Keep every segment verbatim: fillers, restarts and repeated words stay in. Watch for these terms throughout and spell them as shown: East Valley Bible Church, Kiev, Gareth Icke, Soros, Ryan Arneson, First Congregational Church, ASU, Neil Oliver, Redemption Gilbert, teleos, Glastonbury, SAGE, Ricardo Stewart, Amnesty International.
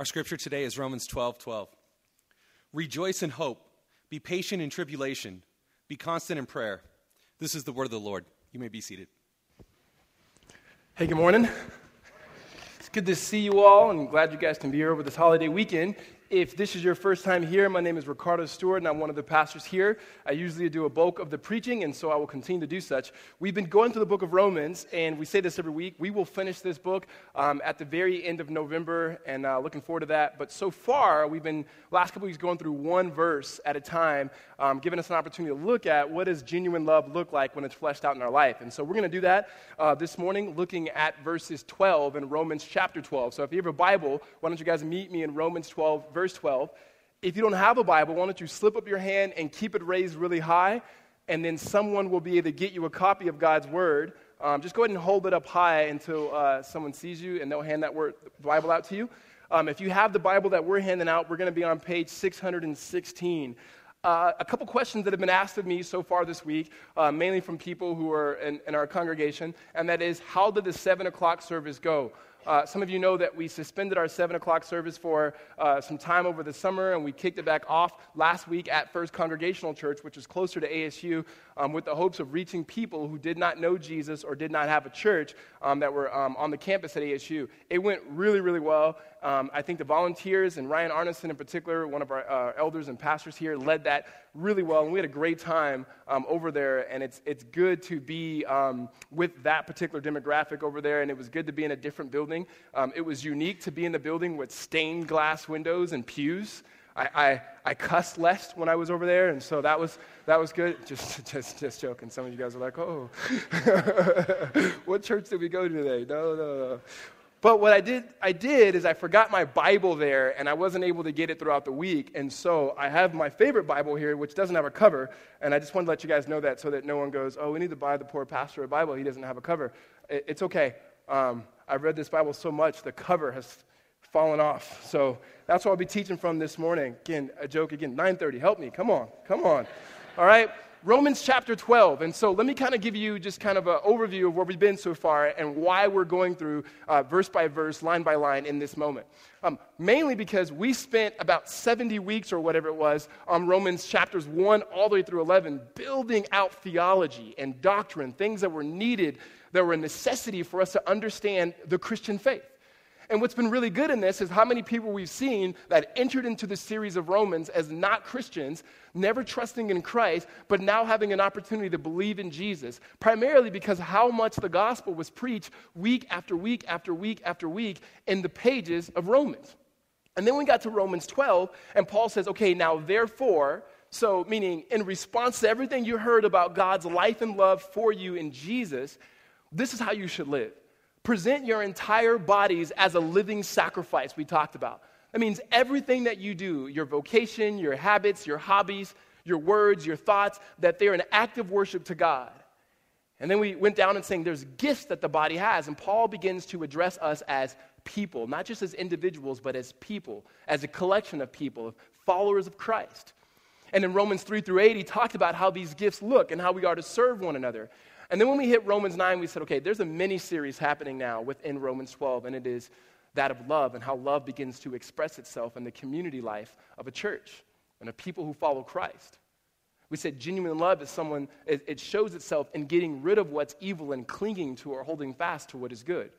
Our scripture today is Romans twelve twelve. Rejoice in hope. Be patient in tribulation. Be constant in prayer. This is the word of the Lord. You may be seated. Hey, good morning. It's good to see you all, and glad you guys can be here over this holiday weekend. If this is your first time here, my name is Ricardo Stewart, and I'm one of the pastors here. I usually do a bulk of the preaching, and so I will continue to do such. We've been going through the book of Romans, and we say this every week. We will finish this book um, at the very end of November, and uh, looking forward to that. But so far, we've been, last couple weeks, going through one verse at a time, um, giving us an opportunity to look at what does genuine love look like when it's fleshed out in our life. And so we're going to do that uh, this morning, looking at verses twelve in Romans chapter twelve. So if you have a Bible, why don't you guys meet me in Romans twelve, verse twelve. If you don't have a Bible, why don't you slip up your hand and keep it raised really high, and then someone will be able to get you a copy of God's Word. Um, just go ahead and hold it up high until uh, someone sees you, and they'll hand that word, the Bible out to you. Um, if you have the Bible that we're handing out, we're going to be on page six hundred sixteen. Uh, a couple questions that have been asked of me so far this week, uh, mainly from people who are in, in our congregation, and that is, how did the seven o'clock service go? Uh, some of you know that we suspended our seven o'clock service for uh, some time over the summer, and we kicked it back off last week at First Congregational Church, which is closer to A S U, um, with the hopes of reaching people who did not know Jesus or did not have a church um, that were um, on the campus at A S U. It went really, really well. Um, I think the volunteers, and Ryan Arneson in particular, one of our uh, elders and pastors here, led that really well, and we had a great time um, over there, and it's it's good to be um, with that particular demographic over there, and it was good to be in a different building. Um, it was unique to be in the building with stained glass windows and pews. I, I, I cussed less when I was over there, and so that was that was good. Just just just joking. Some of you guys are like, oh, what church did we go to today? No, no, no. But what I did I did is I forgot my Bible there, and I wasn't able to get it throughout the week. And so I have my favorite Bible here, which doesn't have a cover. And I just wanted to let you guys know that so that no one goes, oh, we need to buy the poor pastor a Bible. He doesn't have a cover. It's okay. Um, I've read this Bible so much, the cover has fallen off. So that's what I'll be teaching from this morning. Again, a joke again, nine thirty. Help me. Come on. Come on. All right. Romans chapter twelve, and so let me kind of give you just kind of an overview of where we've been so far and why we're going through uh, verse by verse, line by line in this moment. Um, mainly because we spent about seventy weeks or whatever it was on Romans chapters one all the way through eleven, building out theology and doctrine, things that were needed, that were a necessity for us to understand the Christian faith. And what's been really good in this is how many people we've seen that entered into the series of Romans as not Christians, never trusting in Christ, but now having an opportunity to believe in Jesus, primarily because how much the gospel was preached week after week after week after week in the pages of Romans. And then we got to Romans twelve, and Paul says, okay, now therefore, so meaning in response to everything you heard about God's life and love for you in Jesus, this is how you should live. Present your entire bodies as a living sacrifice, we talked about. That means everything that you do, your vocation, your habits, your hobbies, your words, your thoughts, that they're an act of worship to God. And then we went down and saying there's gifts that the body has, and Paul begins to address us as people, not just as individuals, but as people, as a collection of people, of followers of Christ. And in Romans three through eight, he talked about how these gifts look and how we are to serve one another. And then when we hit Romans nine, we said, okay, there's a mini-series happening now within Romans twelve, and it is that of love and how love begins to express itself in the community life of a church and of people who follow Christ. We said genuine love is someone, it shows itself in getting rid of what's evil and clinging to or holding fast to what is good.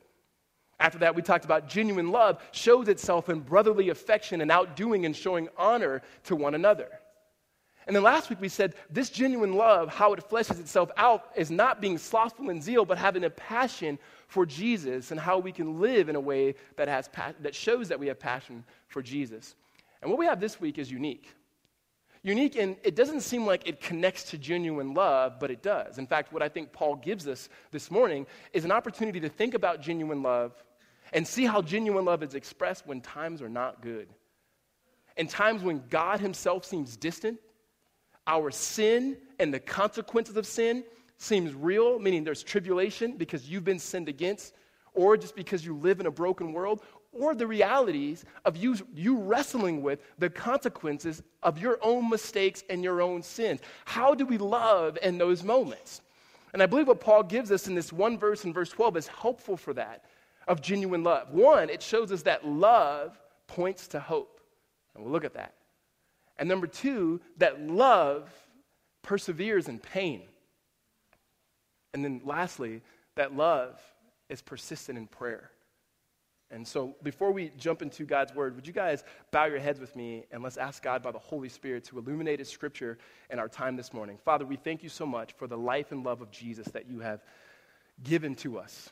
After that, we talked about genuine love shows itself in brotherly affection and outdoing and showing honor to one another. And then last week we said this genuine love, how it fleshes itself out, is not being slothful in zeal, but having a passion for Jesus and how we can live in a way that has pa- that shows that we have passion for Jesus. And what we have this week is unique. Unique in it doesn't seem like it connects to genuine love, but it does. In fact, what I think Paul gives us this morning is an opportunity to think about genuine love and see how genuine love is expressed when times are not good. In times when God himself seems distant, our sin and the consequences of sin seems real, meaning there's tribulation because you've been sinned against, or just because you live in a broken world, or the realities of you, you wrestling with the consequences of your own mistakes and your own sins. How do we love in those moments? And I believe what Paul gives us in this one verse in verse twelve is helpful for that, of genuine love. One, it shows us that love, points to hope. And we'll look at that. And number two, that love perseveres in pain. And then lastly, that love is persistent in prayer. And so before we jump into God's word, would you guys bow your heads with me and let's ask God by the Holy Spirit to illuminate his scripture in our time this morning. Father, we thank you so much for the life and love of Jesus that you have given to us.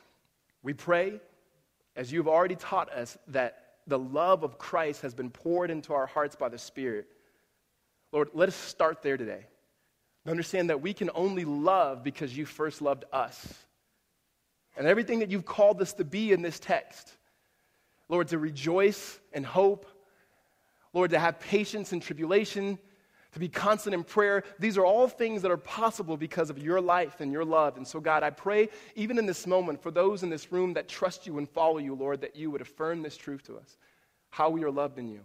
We pray, as you've already taught us, that the love of Christ has been poured into our hearts by the Spirit. Lord, let us start there today. Understand that we can only love because you first loved us. And everything that you've called us to be in this text, Lord, to rejoice and hope, Lord, to have patience in tribulation, to be constant in prayer. These are all things that are possible because of your life and your love. And so, God, I pray, even in this moment, for those in this room that trust you and follow you, Lord, that you would affirm this truth to us, how we are loved in you.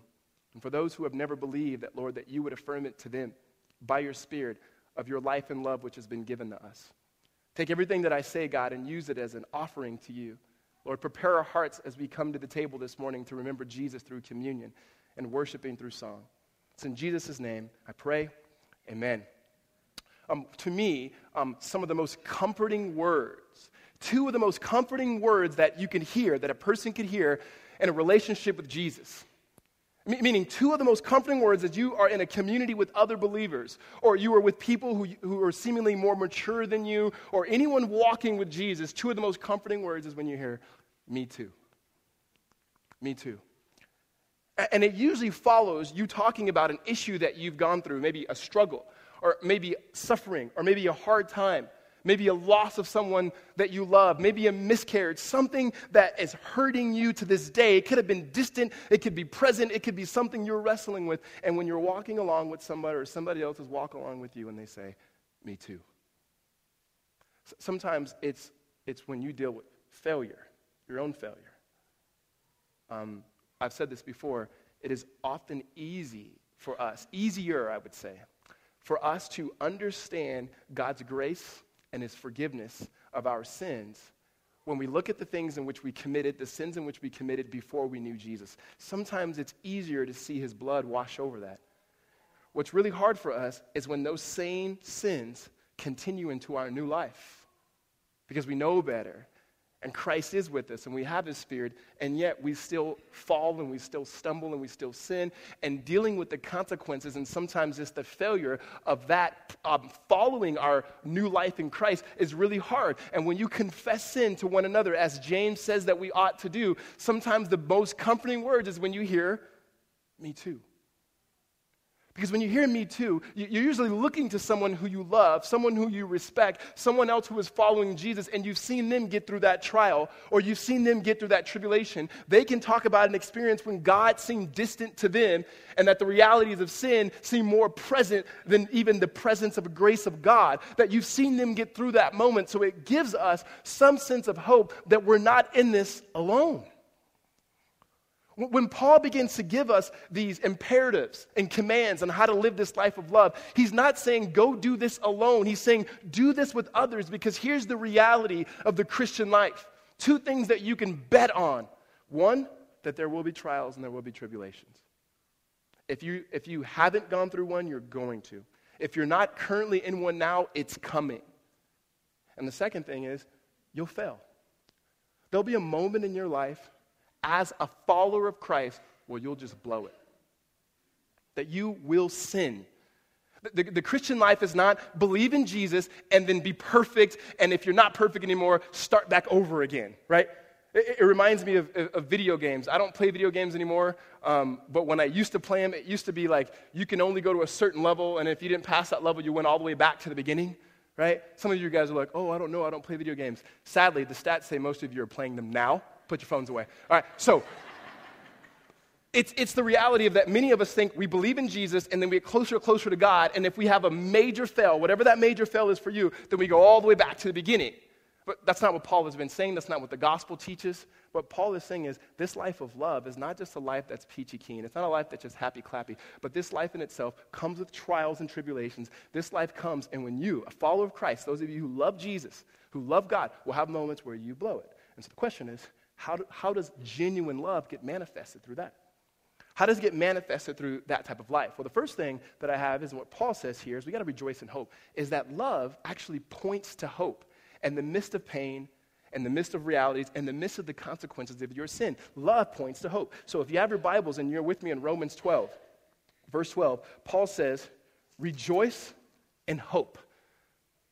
And for those who have never believed that, Lord, that you would affirm it to them by your Spirit of your life and love which has been given to us. Take everything that I say, God, and use it as an offering to you. Lord, prepare our hearts as we come to the table this morning to remember Jesus through communion and worshiping through song. It's in Jesus' name I pray, amen. Um, to me, um, some of the most comforting words, two of the most comforting words that you can hear, that a person can hear in a relationship with Jesus. Me- meaning two of the most comforting words is you are in a community with other believers, or you are with people who, who are seemingly more mature than you, or anyone walking with Jesus. Two of the most comforting words is when you hear, me too. Me too. And it usually follows you talking about an issue that you've gone through, maybe a struggle, or maybe suffering, or maybe a hard time, maybe a loss of someone that you love, maybe a miscarriage, something that is hurting you to this day. It could have been distant, it could be present, it could be something you're wrestling with. And when you're walking along with somebody, or somebody else is walking along with you, and they say, me too. Sometimes it's it's when you deal with failure, your own failure. Um. I've said this before, it is often easy for us, easier, I would say, for us to understand God's grace and his forgiveness of our sins when we look at the things in which we committed, the sins in which we committed before we knew Jesus. Sometimes it's easier to see his blood wash over that. What's really hard for us is when those same sins continue into our new life because we know better. And Christ is with us, and we have his Spirit, and yet we still fall, and we still stumble, and we still sin, and dealing with the consequences, and sometimes just the failure of that um, following our new life in Christ is really hard. And when you confess sin to one another, as James says that we ought to do, sometimes the most comforting word is when you hear, me too. Because when you hear me too, you're usually looking to someone who you love, someone who you respect, someone else who is following Jesus, and you've seen them get through that trial, or you've seen them get through that tribulation. They can talk about an experience when God seemed distant to them, and that the realities of sin seem more present than even the presence of grace of God, that you've seen them get through that moment. So it gives us some sense of hope that we're not in this alone. When Paul begins to give us these imperatives and commands on how to live this life of love, he's not saying, go do this alone. He's saying, do this with others, because here's the reality of the Christian life. Two things that you can bet on. One, that there will be trials and there will be tribulations. If you, if you haven't gone through one, you're going to. If you're not currently in one now, it's coming. And the second thing is, you'll fail. There'll be a moment in your life as a follower of Christ, well, you'll just blow it. That you will sin. The, the, the Christian life is not believe in Jesus and then be perfect, and if you're not perfect anymore, start back over again, right? It, it reminds me of, of, of video games. I don't play video games anymore, um, but when I used to play them, it used to be like you can only go to a certain level, and if you didn't pass that level, you went all the way back to the beginning, right? Some of you guys are like, oh, I don't know, I don't play video games. Sadly, the stats say most of you are playing them now. Put your phones away. All right, so it's it's the reality of that many of us think we believe in Jesus and then we get closer and closer to God, and if we have a major fail, whatever that major fail is for you, then we go all the way back to the beginning. But that's not what Paul has been saying. That's not what the gospel teaches. What Paul is saying is this life of love is not just a life that's peachy keen. It's not a life that's just happy-clappy. But this life in itself comes with trials and tribulations. This life comes, and when you, a follower of Christ, those of you who love Jesus, who love God, will have moments where you blow it. And so the question is, How, do, how does genuine love get manifested through that? How does it get manifested through that type of life? Well, the first thing that I have is what Paul says here is we got to rejoice in hope, is that love actually points to hope in the midst of pain, in the midst of realities, in the midst of the consequences of your sin. Love points to hope. So if you have your Bibles and you're with me in Romans twelve, verse twelve, Paul says, rejoice in hope.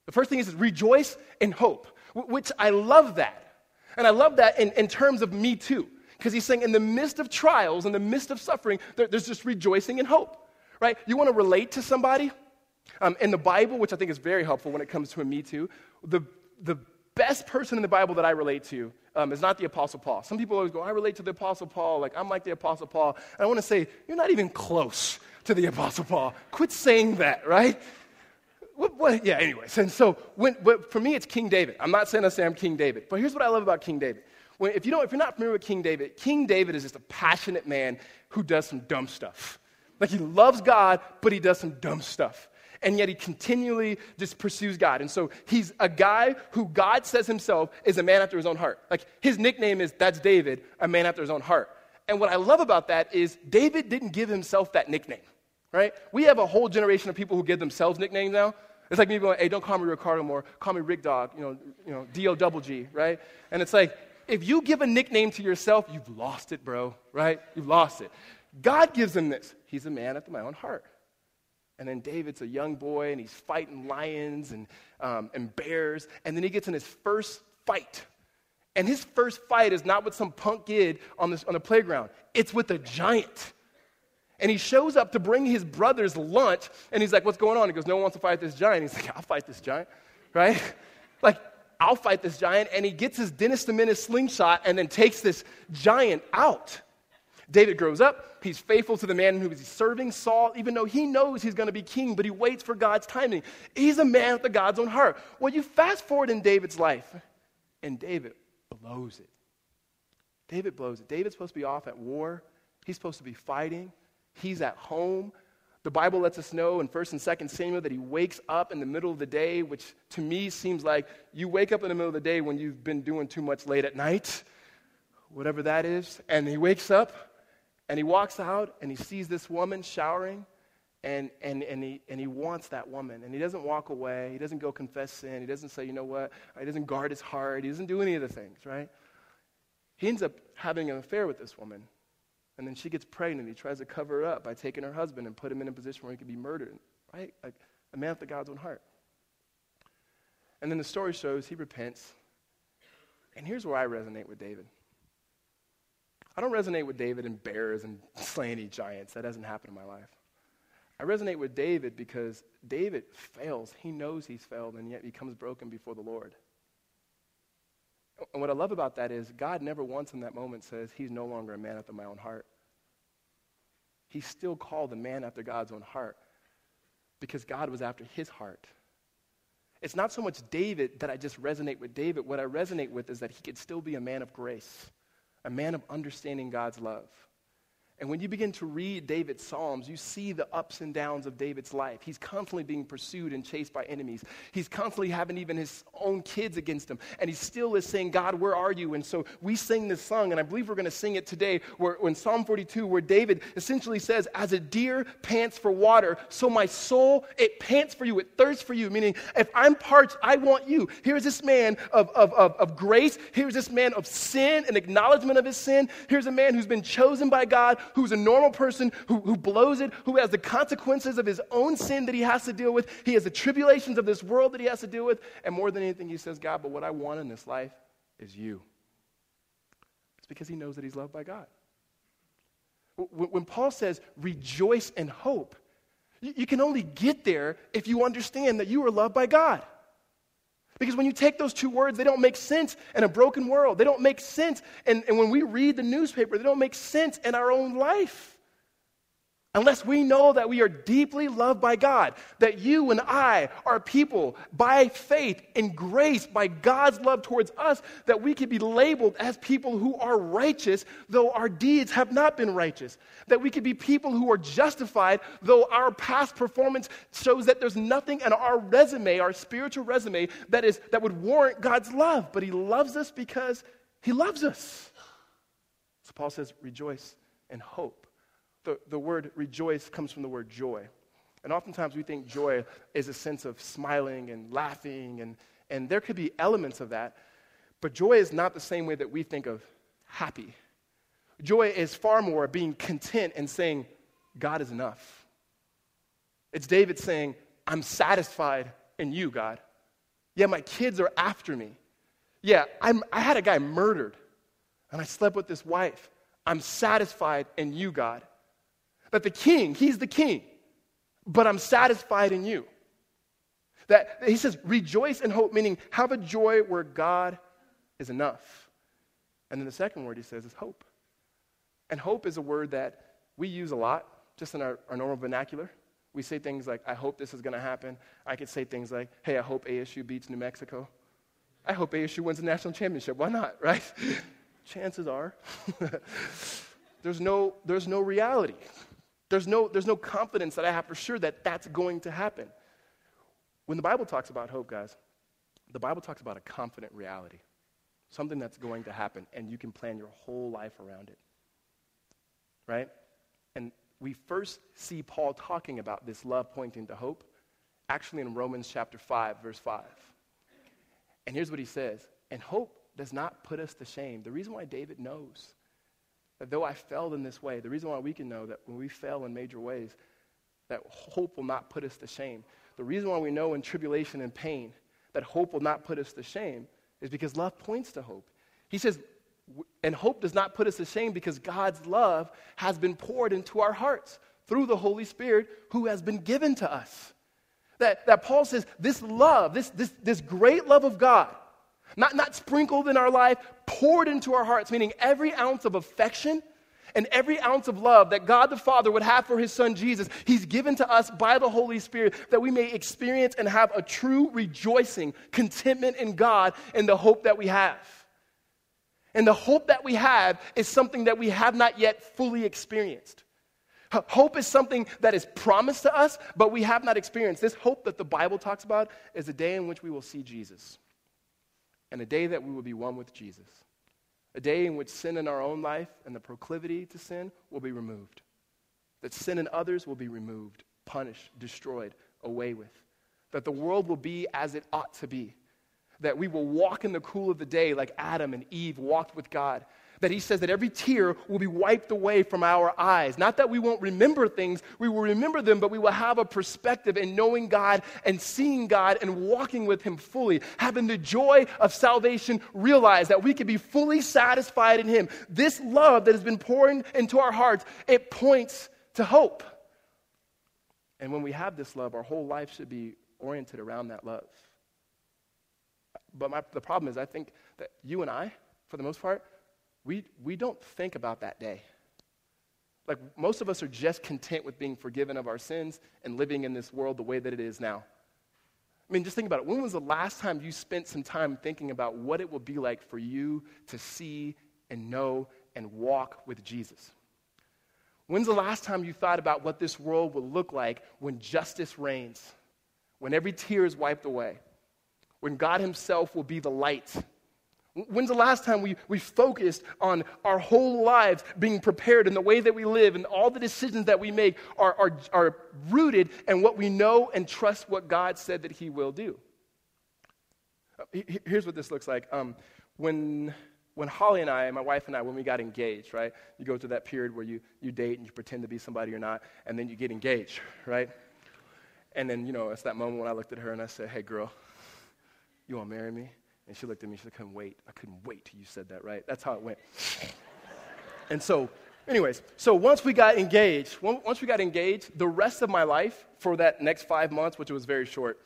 The first thing is rejoice in hope, which I love that. And I love that in, in terms of me too, because he's saying in the midst of trials, in the midst of suffering, there, there's just rejoicing in hope, right? You want to relate to somebody? Um, in the Bible, which I think is very helpful when it comes to a me too, the, the best person in the Bible that I relate to um, is not the Apostle Paul. Some people always go, I relate to the Apostle Paul, like I'm like the Apostle Paul. And I want to say, you're not even close to the Apostle Paul. Quit saying that, right? What, what, yeah, anyways, and so when, but for me, it's King David. I'm not saying I say I'm King David, but here's what I love about King David. When, if, you don't, if you're not familiar with King David, King David is just a passionate man who does some dumb stuff. Like he loves God, but he does some dumb stuff. And yet he continually just pursues God. And so he's a guy who God says himself is a man after his own heart. Like his nickname is, that's David, a man after his own heart. And what I love about that is David didn't give himself that nickname. Right? We have a whole generation of people who give themselves nicknames now. It's like me going, hey, don't call me Ricardo more, call me Rick Dog, you know, you know, D O double G, right? And it's like, if you give a nickname to yourself, you've lost it, bro, right? You've lost it. God gives him this. He's a man after my own heart. And then David's a young boy, and he's fighting lions and, um, and bears, and then he gets in his first fight. And his first fight is not with some punk kid on, this, on the playground. It's with a giant. And he shows up to bring his brother's lunch, and he's like, what's going on? He goes, no one wants to fight this giant. He's like, I'll fight this giant, right? Like, I'll fight this giant. And he gets his Dennis the Menace slingshot and then takes this giant out. David grows up. He's faithful to the man who he's serving, Saul, even though he knows he's going to be king, but he waits for God's timing. He's a man after God's own heart. Well, you fast forward in David's life, and David blows it. David blows it. David's supposed to be off at war. He's supposed to be fighting. He's at home. The Bible lets us know in First and Second Samuel that he wakes up in the middle of the day, which to me seems like you wake up in the middle of the day when you've been doing too much late at night, whatever that is. And he wakes up, and he walks out, and he sees this woman showering, and and and he and he wants that woman. And he doesn't walk away. He doesn't go confess sin. He doesn't say, you know what? He doesn't guard his heart. He doesn't do any of the things, right? He ends up having an affair with this woman. And then she gets pregnant. He tries to cover her up by taking her husband and put him in a position where he could be murdered, right? Like a man after God's own heart. And then the story shows he repents. And here's where I resonate with David. I don't resonate with David in bears and slaying giants. That doesn't happen in my life. I resonate with David because David fails. He knows he's failed, and yet he comes broken before the Lord. And what I love about that is God never once in that moment says he's no longer a man after my own heart. He's still called a man after God's own heart because God was after his heart. It's not so much David that I just resonate with David. What I resonate with is that he could still be a man of grace, a man of understanding God's love. And when you begin to read David's Psalms, you see the ups and downs of David's life. He's constantly being pursued and chased by enemies. He's constantly having even his own kids against him. And he still is saying, God, where are you? And so we sing this song, and I believe we're going to sing it today, where in Psalm forty-two, where David essentially says, as a deer pants for water, so my soul, it pants for you, it thirsts for you. Meaning, if I'm parched, I want you. Here's this man of, of, of, of grace. Here's this man of sin, an acknowledgement of his sin. Here's a man who's been chosen by God, who's a normal person, who, who blows it, who has the consequences of his own sin that he has to deal with. He has the tribulations of this world that he has to deal with. And more than anything, he says, God, but what I want in this life is you. It's because he knows that he's loved by God. When, when Paul says, rejoice and hope, you, you can only get there if you understand that you are loved by God. Because when you take those two words, they don't make sense in a broken world. They don't make sense. And, and when we read the newspaper, they don't make sense in our own life. Unless we know that we are deeply loved by God, that you and I are people by faith and grace, by God's love towards us, that we could be labeled as people who are righteous, though our deeds have not been righteous. That we could be people who are justified, though our past performance shows that there's nothing in our resume, our spiritual resume, that is that would warrant God's love. But he loves us because he loves us. So Paul says, rejoice and hope. the, the word rejoice comes from the word joy. And oftentimes we think joy is a sense of smiling and laughing, and, and there could be elements of that. But joy is not the same way that we think of happy. Joy is far more being content and saying, God is enough. It's David saying, I'm satisfied in you, God. Yeah, my kids are after me. Yeah, I'm, I had a guy murdered, and I slept with this wife. I'm satisfied in you, God. That the king, he's the king, but I'm satisfied in you. That he says, rejoice in hope, meaning have a joy where God is enough. And then the second word he says is hope. And hope is a word that we use a lot, just in our, our normal vernacular. We say things like, I hope this is going to happen. I could say things like, hey, I hope A S U beats New Mexico. I hope A S U wins the national championship. Why not, right? Chances are. there's no there's no reality. There's no, there's no confidence that I have for sure that that's going to happen. When the Bible talks about hope, guys, the Bible talks about a confident reality, something that's going to happen, and you can plan your whole life around it, right? And we first see Paul talking about this love pointing to hope, actually in Romans chapter five, verse five. And here's what he says, and hope does not put us to shame. The reason why David knows that though I failed in this way, the reason why we can know that when we fail in major ways, that hope will not put us to shame. The reason why we know in tribulation and pain that hope will not put us to shame is because love points to hope. He says, and hope does not put us to shame because God's love has been poured into our hearts through the Holy Spirit who has been given to us. That, that Paul says this love, this, this, this great love of God, not, not sprinkled in our life, poured into our hearts, meaning every ounce of affection and every ounce of love that God the Father would have for his son Jesus, he's given to us by the Holy Spirit that we may experience and have a true rejoicing, contentment in God and the hope that we have. And the hope that we have is something that we have not yet fully experienced. Hope is something that is promised to us, but we have not experienced. This hope that the Bible talks about is a day in which we will see Jesus. And a day that we will be one with Jesus. A day in which sin in our own life and the proclivity to sin will be removed. That sin in others will be removed, punished, destroyed, away with. That the world will be as it ought to be. That we will walk in the cool of the day like Adam and Eve walked with God. That he says that every tear will be wiped away from our eyes. Not that we won't remember things, we will remember them, but we will have a perspective in knowing God and seeing God and walking with him fully. Having the joy of salvation, realize that we can be fully satisfied in him. This love that has been poured into our hearts, it points to hope. And when we have this love, our whole life should be oriented around that love. But my, the problem is I think that you and I, for the most part, we we don't think about that day. Like most of us are just content with being forgiven of our sins and living in this world the way that it is now. I mean, just think about it. When was the last time you spent some time thinking about what it will be like for you to see and know and walk with Jesus? When's the last time you thought about what this world will look like when justice reigns, when every tear is wiped away? When God himself will be the light. When's the last time we, we focused on our whole lives being prepared and the way that we live and all the decisions that we make are, are, are rooted in what we know and trust what God said that he will do? Here's what this looks like. Um, when when Holly and I, my wife and I, when we got engaged, right, you go through that period where you, you date and you pretend to be somebody you're not, and then you get engaged, right? And then, you know, it's that moment when I looked at her and I said, hey, girl, you want to marry me? And she looked at me, she said, I couldn't wait. I couldn't wait till you said that, right? That's how it went. And so, anyways, so once we got engaged, once we got engaged, the rest of my life for that next five months, which was very short,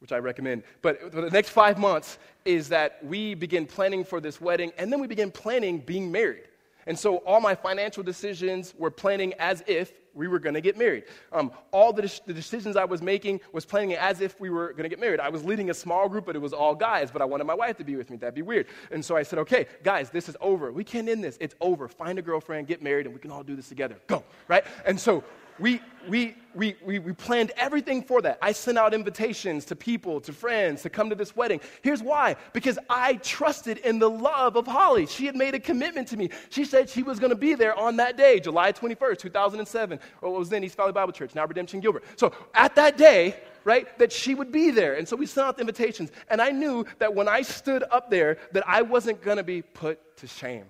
which I recommend, but the next five months is that we begin planning for this wedding, and then we begin planning being married. And so all my financial decisions were planning as if we were going to get married. Um, all the, de- the decisions I was making was planning as if we were going to get married. I was leading a small group, but it was all guys, but I wanted my wife to be with me. That'd be weird. And so I said, okay, guys, this is over. We can't end this. It's over. Find a girlfriend, get married, and we can all do this together. Go, right? And so we, we, we, we, we planned everything for that. I sent out invitations to people, to friends, to come to this wedding. Here's why. Because I trusted in the love of Holly. She had made a commitment to me. She said she was going to be there on that day, July twenty-first, two thousand seven, or what was then East Valley Bible Church, now Redemption Gilbert. So at that day, right, that she would be there. And so we sent out the invitations. And I knew that when I stood up there that I wasn't going to be put to shame,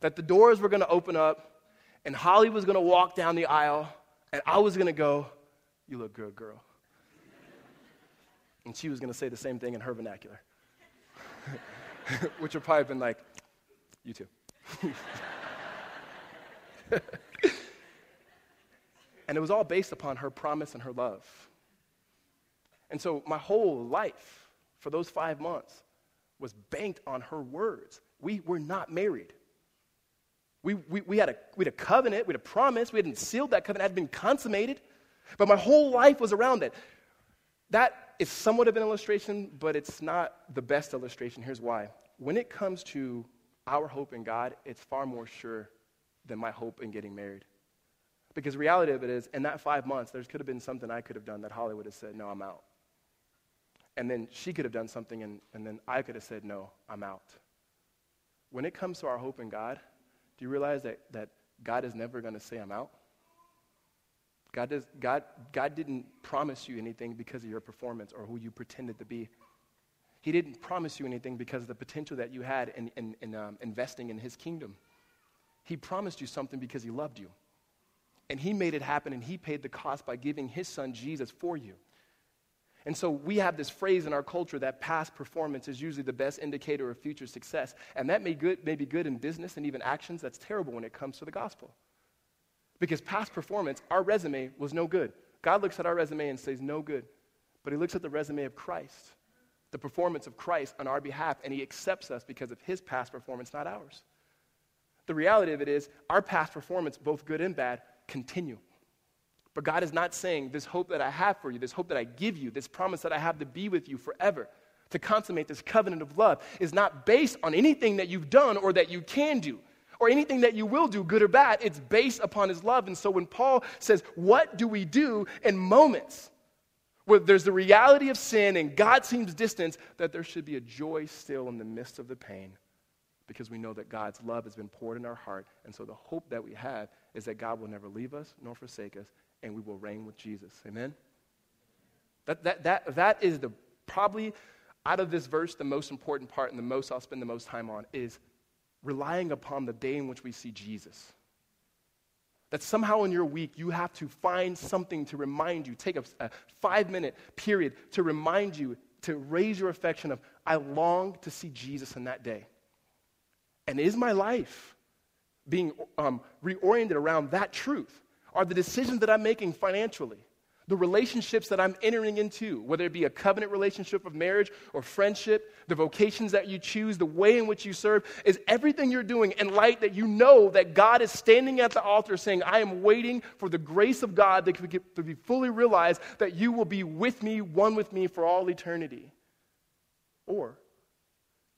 that the doors were going to open up, and Holly was going to walk down the aisle, and I was going to go, "You look good, girl." And she was going to say the same thing in her vernacular, which would probably have been like, "You too." And it was all based upon her promise and her love. And so my whole life for those five months was banked on her words. We were not married. We, we, we, had a, we had a covenant, we had a promise, we hadn't sealed that covenant, it had been consummated, but my whole life was around that. That is somewhat of an illustration, but it's not the best illustration. Here's why. When it comes to our hope in God, it's far more sure than my hope in getting married. Because the reality of it is, in that five months, there could have been something I could have done that Holly would have said, "No, I'm out." And then she could have done something, and, and then I could have said, "No, I'm out." When it comes to our hope in God, do you realize that, that God is never going to say, "I'm out"? God does, God, God didn't promise you anything because of your performance or who you pretended to be. He didn't promise you anything because of the potential that you had in, in, in um, investing in his kingdom. He promised you something because he loved you. And he made it happen, and he paid the cost by giving his son Jesus for you. And so we have this phrase in our culture that past performance is usually the best indicator of future success. And that may, good, may be good in business and even actions. That's terrible when it comes to the gospel. Because past performance, our resume was no good. God looks at our resume and says, "No good." But he looks at the resume of Christ, the performance of Christ on our behalf, and he accepts us because of his past performance, not ours. The reality of it is our past performance, both good and bad, continue. But God is not saying, "This hope that I have for you, this hope that I give you, this promise that I have to be with you forever, to consummate this covenant of love, is not based on anything that you've done or that you can do or anything that you will do, good or bad. It's based upon his love." And so when Paul says, what do we do in moments where there's the reality of sin and God seems distant, that there should be a joy still in the midst of the pain, because we know that God's love has been poured in our heart. And so the hope that we have is that God will never leave us nor forsake us, and we will reign with Jesus. Amen? That that that that is the probably, out of this verse, the most important part, and the most I'll spend the most time on, is relying upon the day in which we see Jesus. That somehow in your week, you have to find something to remind you. Take a, a five-minute period to remind you, to raise your affection of, I long to see Jesus in that day. And is my life being um, reoriented around that truth? Are the decisions that I'm making financially, the relationships that I'm entering into, whether it be a covenant relationship of marriage or friendship, the vocations that you choose, the way in which you serve, is everything you're doing in light that you know that God is standing at the altar saying, I am waiting for the grace of God to be fully realized, that you will be with me, one with me for all eternity? Or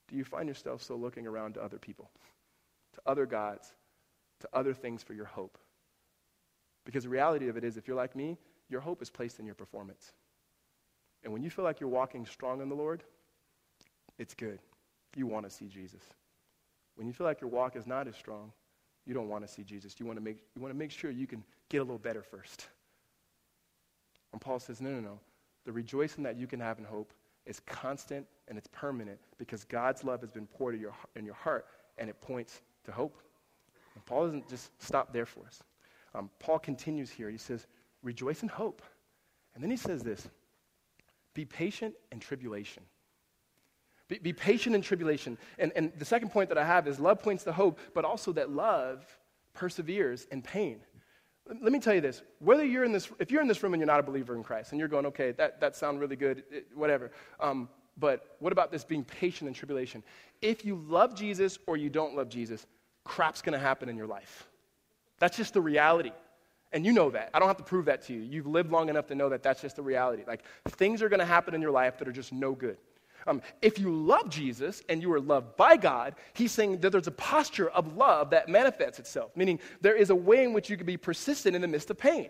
do you find yourself still looking around to other people, to other gods, to other things for your hope? Because the reality of it is, if you're like me, your hope is placed in your performance. And when you feel like you're walking strong in the Lord, it's good. You want to see Jesus. When you feel like your walk is not as strong, you don't want to see Jesus. You want to make, you want to make sure you can get a little better first. And Paul says, no, no, no. The rejoicing that you can have in hope is constant and it's permanent, because God's love has been poured in your, in your heart, and it points to hope. And Paul doesn't just stop there for us. Um, Paul continues here. He says, rejoice in hope. And then he says this, be patient in tribulation. Be, be patient in tribulation. And, and the second point that I have is love points to hope, but also that love perseveres in pain. Let me tell you this, whether you're in this, if you're in this room and you're not a believer in Christ and you're going, okay, that, that sounds really good, it, whatever, um, but what about this being patient in tribulation? If you love Jesus or you don't love Jesus, crap's going to happen in your life. That's just the reality. And you know that. I don't have to prove that to you. You've lived long enough to know that that's just the reality. Like, things are going to happen in your life that are just no good. Um, if you love Jesus and you are loved by God, he's saying that there's a posture of love that manifests itself, meaning there is a way in which you can be persistent in the midst of pain.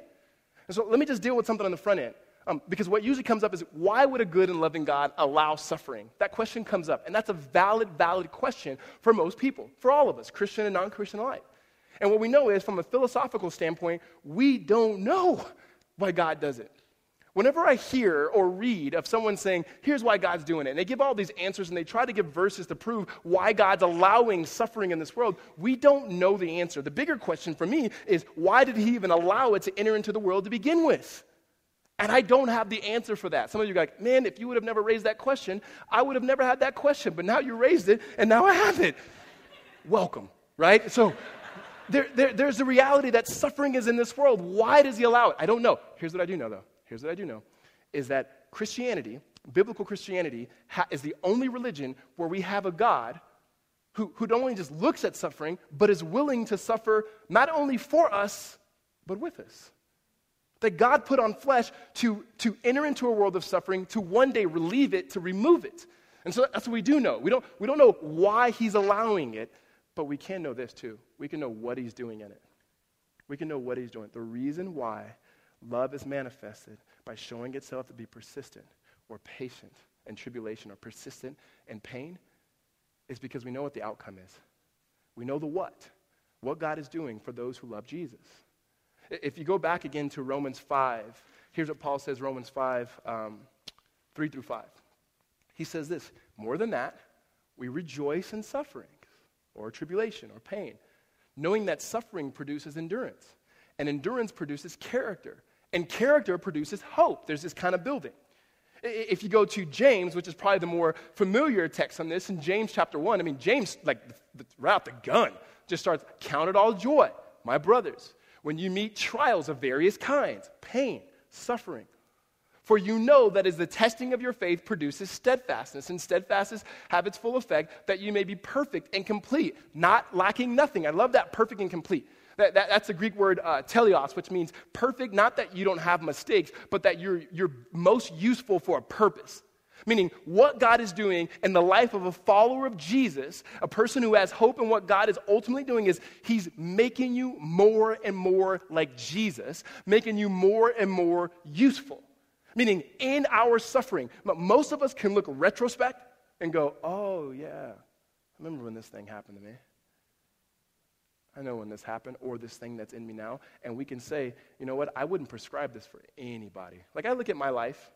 And so let me just deal with something on the front end. Um, because what usually comes up is, why would a good and loving God allow suffering? That question comes up, and that's a valid, valid question for most people, for all of us, Christian and non-Christian alike. And what we know is, from a philosophical standpoint, we don't know why God does it. Whenever I hear or read of someone saying, here's why God's doing it, and they give all these answers and they try to give verses to prove why God's allowing suffering in this world, we don't know the answer. The bigger question for me is, why did he even allow it to enter into the world to begin with? And I don't have the answer for that. Some of you are like, man, if you would have never raised that question, I would have never had that question. But now you raised it, and now I have it. Welcome, right? So there, there, there's the reality that suffering is in this world. Why does he allow it? I don't know. Here's what I do know, though. Here's what I do know, is that Christianity, biblical Christianity, ha- is the only religion where we have a God who, who not only just looks at suffering, but is willing to suffer not only for us, but with us. That God put on flesh to, to enter into a world of suffering, to one day relieve it, to remove it. And so that's what we do know. We don't, we don't know why he's allowing it, but we can know this too. We can know what he's doing in it. We can know what he's doing. The reason why love is manifested by showing itself to be persistent or patient in tribulation or persistent in pain is because we know what the outcome is. We know the what, what God is doing for those who love Jesus. If you go back again to Romans five, here's what Paul says, Romans five, um, three through five. He says this, more than that, we rejoice in sufferings or tribulation or pain, knowing that suffering produces endurance, and endurance produces character, and character produces hope. There's this kind of building. If you go to James, which is probably the more familiar text on this, in James chapter one, I mean, James, like, right out the gun, just starts, count it all joy, my brothers, when you meet trials of various kinds, pain, suffering. For you know that as the testing of your faith produces steadfastness, and steadfastness have its full effect, that you may be perfect and complete, not lacking nothing. I love that, perfect and complete. That, that, that's the Greek word uh, teleos, which means perfect, not that you don't have mistakes, but that you're, you're most useful for a purpose. Meaning, what God is doing in the life of a follower of Jesus, a person who has hope in what God is ultimately doing, is he's making you more and more like Jesus, making you more and more useful. Meaning, in our suffering, most of us can look retrospect and go, oh, yeah, I remember when this thing happened to me. I know when this happened, or this thing that's in me now. And we can say, you know what, I wouldn't prescribe this for anybody. Like, I look at my life,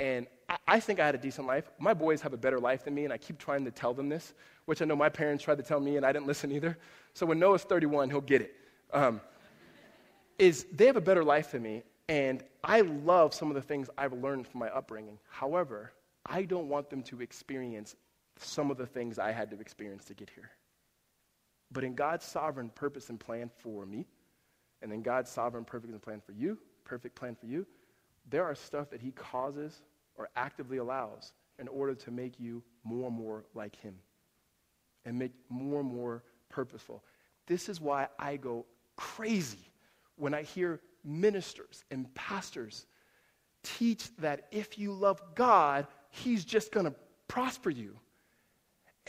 and I think I had a decent life. My boys have a better life than me, and I keep trying to tell them this, which I know my parents tried to tell me, and I didn't listen either. So when Noah's thirty-one, he'll get it. Um, is they have a better life than me, and I love some of the things I've learned from my upbringing. However, I don't want them to experience some of the things I had to experience to get here. But in God's sovereign purpose and plan for me, and in God's sovereign perfect and plan for you, perfect plan for you, there are stuff that he causes or actively allows in order to make you more and more like him and make more and more purposeful. This is why I go crazy when I hear ministers and pastors teach that if you love God, he's just going to prosper you.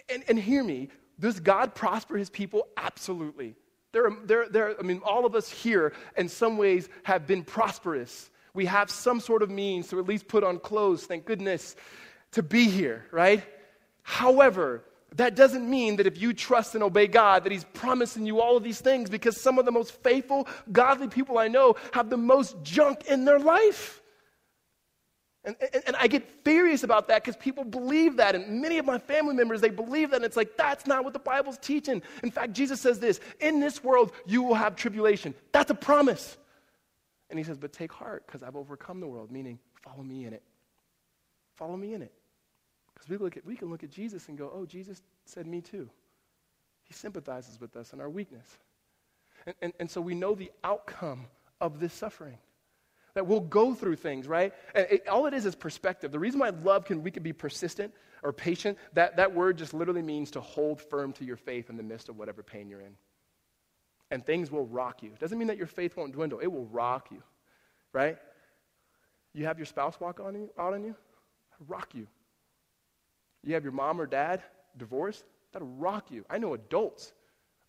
And, and hear me, does God prosper his people? Absolutely. There, there, there. I mean, all of us here in some ways have been prosperous. We have some sort of means to at least put on clothes, thank goodness, to be here, right? However, that doesn't mean that if you trust and obey God, that he's promising you all of these things, because some of the most faithful, godly people I know have the most junk in their life. And, and, and I get furious about that because people believe that, and many of my family members, they believe that, and it's like, that's not what the Bible's teaching. In fact, Jesus says this, in this world, you will have tribulation. That's a promise. And he says, but take heart, because I've overcome the world, meaning follow me in it. Follow me in it. Because we look at we can look at Jesus and go, oh, Jesus said me too. He sympathizes with us in our weakness. And, and, and so we know the outcome of this suffering, that we'll go through things, right? And it, all it is is perspective. The reason why love can we can be persistent or patient, that, that word just literally means to hold firm to your faith in the midst of whatever pain you're in. And things will rock you. It doesn't mean that your faith won't dwindle. It will rock you, right? You have your spouse walk on you, out on you? That'll rock you. You have your mom or dad divorced? That'll rock you. I know adults,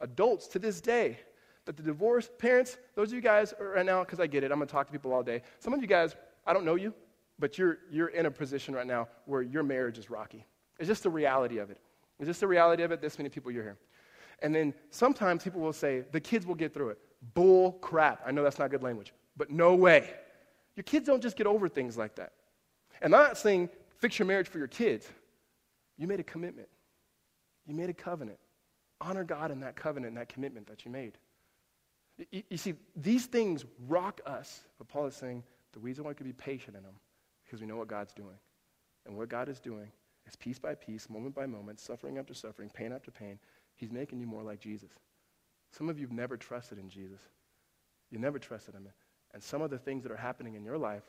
adults to this day that the divorced parents, those of you guys right now, because I get it, I'm going to talk to people all day. Some of you guys, I don't know you, but you're you're in a position right now where your marriage is rocky. It's just the reality of it. It's just the reality of it. This many people you're here. And then sometimes people will say, the kids will get through it. Bull crap. I know that's not good language, but no way. Your kids don't just get over things like that. And I'm not saying fix your marriage for your kids. You made a commitment. You made a covenant. Honor God in that covenant and that commitment that you made. You, you see, these things rock us. But Paul is saying the reason why we can be patient in them because we know what God's doing. And what God is doing is piece by piece, moment by moment, suffering after suffering, pain after pain. He's making you more like Jesus. Some of you have never trusted in Jesus. You never trusted him. And some of the things that are happening in your life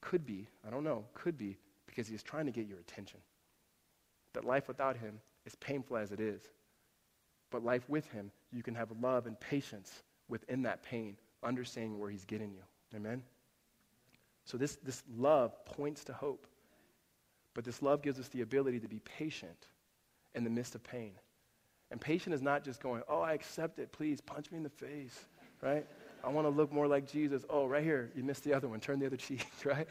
could be, I don't know, could be because he's trying to get your attention. That life without him, as painful as it is, but life with him, you can have love and patience within that pain, understanding where he's getting you. Amen? So this, this love points to hope. But this love gives us the ability to be patient in the midst of pain. And patient is not just going, oh, I accept it. Please punch me in the face, right? I want to look more like Jesus. Oh, right here, you missed the other one. Turn the other cheek, right?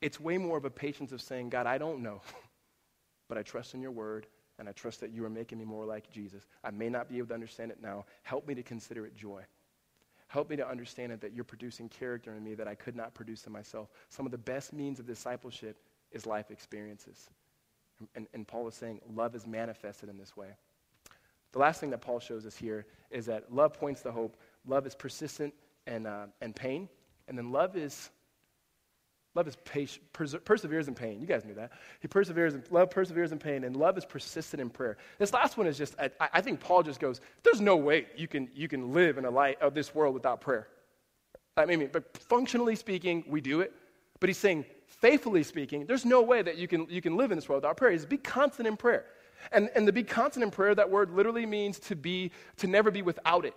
It's way more of a patience of saying, God, I don't know, but I trust in your word, and I trust that you are making me more like Jesus. I may not be able to understand it now. Help me to consider it joy. Help me to understand it that you're producing character in me that I could not produce in myself. Some of the best means of discipleship is life experiences. And, and Paul is saying love is manifested in this way. The last thing that Paul shows us here is that love points to hope. Love is persistent and uh, and pain. And then love is love is pers- perse- perseveres in pain. You guys knew that. He perseveres in love, perseveres in pain, and love is persistent in prayer. This last one is just I, I think Paul just goes, there's no way you can you can live in a light of this world without prayer. I mean, but functionally speaking, we do it. But he's saying, faithfully speaking, there's no way that you can you can live in this world without prayer. It's be constant in prayer. And and to be constant in prayer, that word literally means to be to never be without it.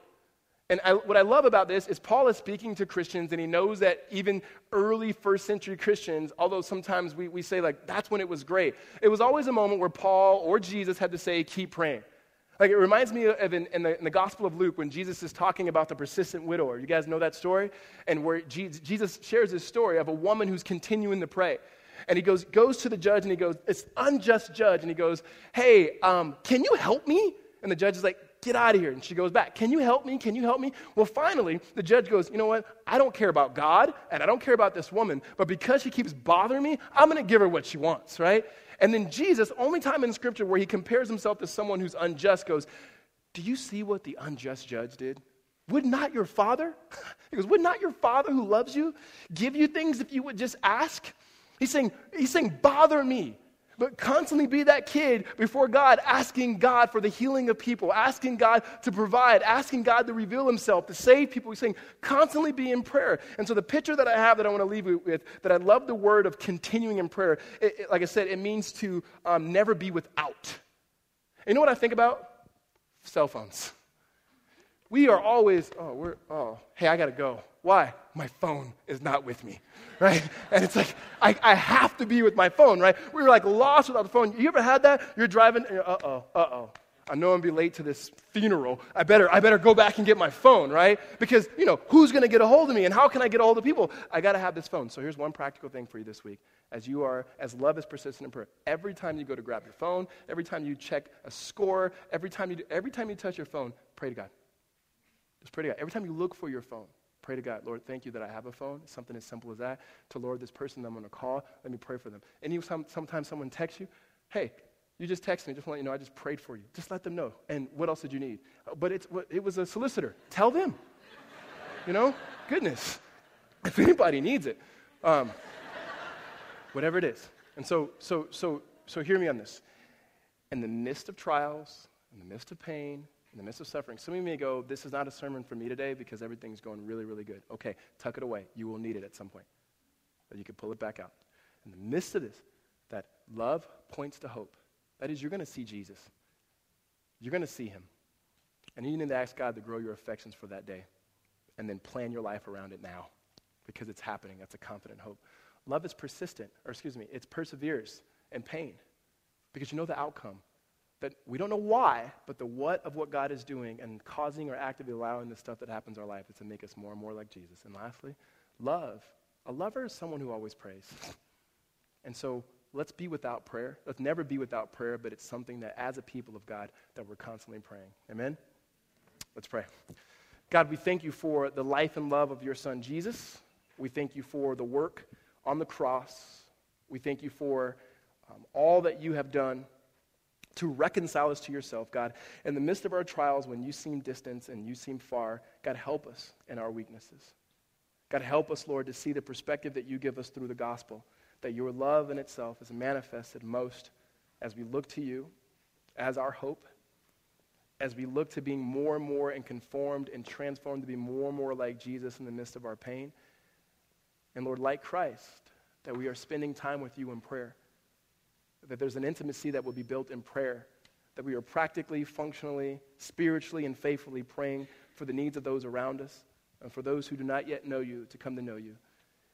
And I, what I love about this is Paul is speaking to Christians, and he knows that even early first century Christians, although sometimes we, we say, like, that's when it was great. It was always a moment where Paul or Jesus had to say, keep praying. Like, it reminds me of in, in, the, in the Gospel of Luke when Jesus is talking about the persistent widower. You guys know that story? And where Jesus shares his story of a woman who's continuing to pray. And he goes, goes to the judge, and he goes, it's unjust judge. And he goes, hey, um, can you help me? And the judge is like, get out of here. And she goes back, can you help me? Can you help me? Well, finally, the judge goes, you know what? I don't care about God, and I don't care about this woman, but because she keeps bothering me, I'm going to give her what she wants, right? And then Jesus, only time in Scripture where he compares himself to someone who's unjust, goes, do you see what the unjust judge did? Would not your father, he goes, would not your father who loves you give you things if you would just ask? He's saying, he's saying, bother me. But constantly be that kid before God, asking God for the healing of people, asking God to provide, asking God to reveal himself, to save people. He's saying, constantly be in prayer. And so the picture that I have that I want to leave you with, that I love the word of continuing in prayer, it, it, like I said, it means to um, never be without. You know what I think about? Cell phones. We are always, oh, we're, oh, hey, I got to go. Why? My phone is not with me, right? And it's like, I, I have to be with my phone, right? We were like lost without the phone. You ever had that? You're driving, and you're, uh-oh, uh-oh. I know I'm going to be late to this funeral. I better I better go back and get my phone, right? Because, you know, who's going to get a hold of me, and how can I get a hold of people? I got to have this phone. So here's one practical thing for you this week. As you are, as love is persistent in prayer, every time you go to grab your phone, every time you check a score, every time you do, every time you touch your phone, pray to God. Just pray to God. Every time you look for your phone, pray to God, Lord, thank you that I have a phone. Something as simple as that. To Lord, this person I'm going to call, let me pray for them. And some, sometimes someone texts you, hey, you just texted me. Just want to let you know I just prayed for you. Just let them know. And what else did you need? But it's it was a solicitor. Tell them. You know, goodness. If anybody needs it, um, whatever it is. And so, so, so, so, hear me on this. In the midst of trials, in the midst of pain, in the midst of suffering, some of you may go, this is not a sermon for me today because everything's going really, really good. Okay, tuck it away. You will need it at some point. But you can pull it back out. In the midst of this, that love points to hope. That is, you're going to see Jesus. You're going to see him. And you need to ask God to grow your affections for that day. And then plan your life around it now because it's happening. That's a confident hope. Love is persistent, or excuse me, it perseveres in pain because you know the outcome. that we don't know why, but the what of what God is doing and causing or actively allowing the stuff that happens in our life is to make us more and more like Jesus. And lastly, love. A lover is someone who always prays. And so let's be without prayer. Let's never be without prayer, but it's something that as a people of God that we're constantly praying. Amen? Let's pray. God, we thank you for the life and love of your son, Jesus. We thank you for the work on the cross. We thank you for um, all that you have done to reconcile us to yourself, God. In the midst of our trials, when you seem distant and you seem far, God, help us in our weaknesses. God, help us, Lord, to see the perspective that you give us through the gospel, that your love in itself is manifested most as we look to you as our hope, as we look to being more and more and conformed and transformed to be more and more like Jesus in the midst of our pain. And Lord, like Christ, that we are spending time with you in prayer, that there's an intimacy that will be built in prayer, that we are practically, functionally, spiritually, and faithfully praying for the needs of those around us and for those who do not yet know you to come to know you.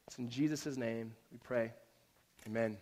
It's in Jesus' name we pray. Amen.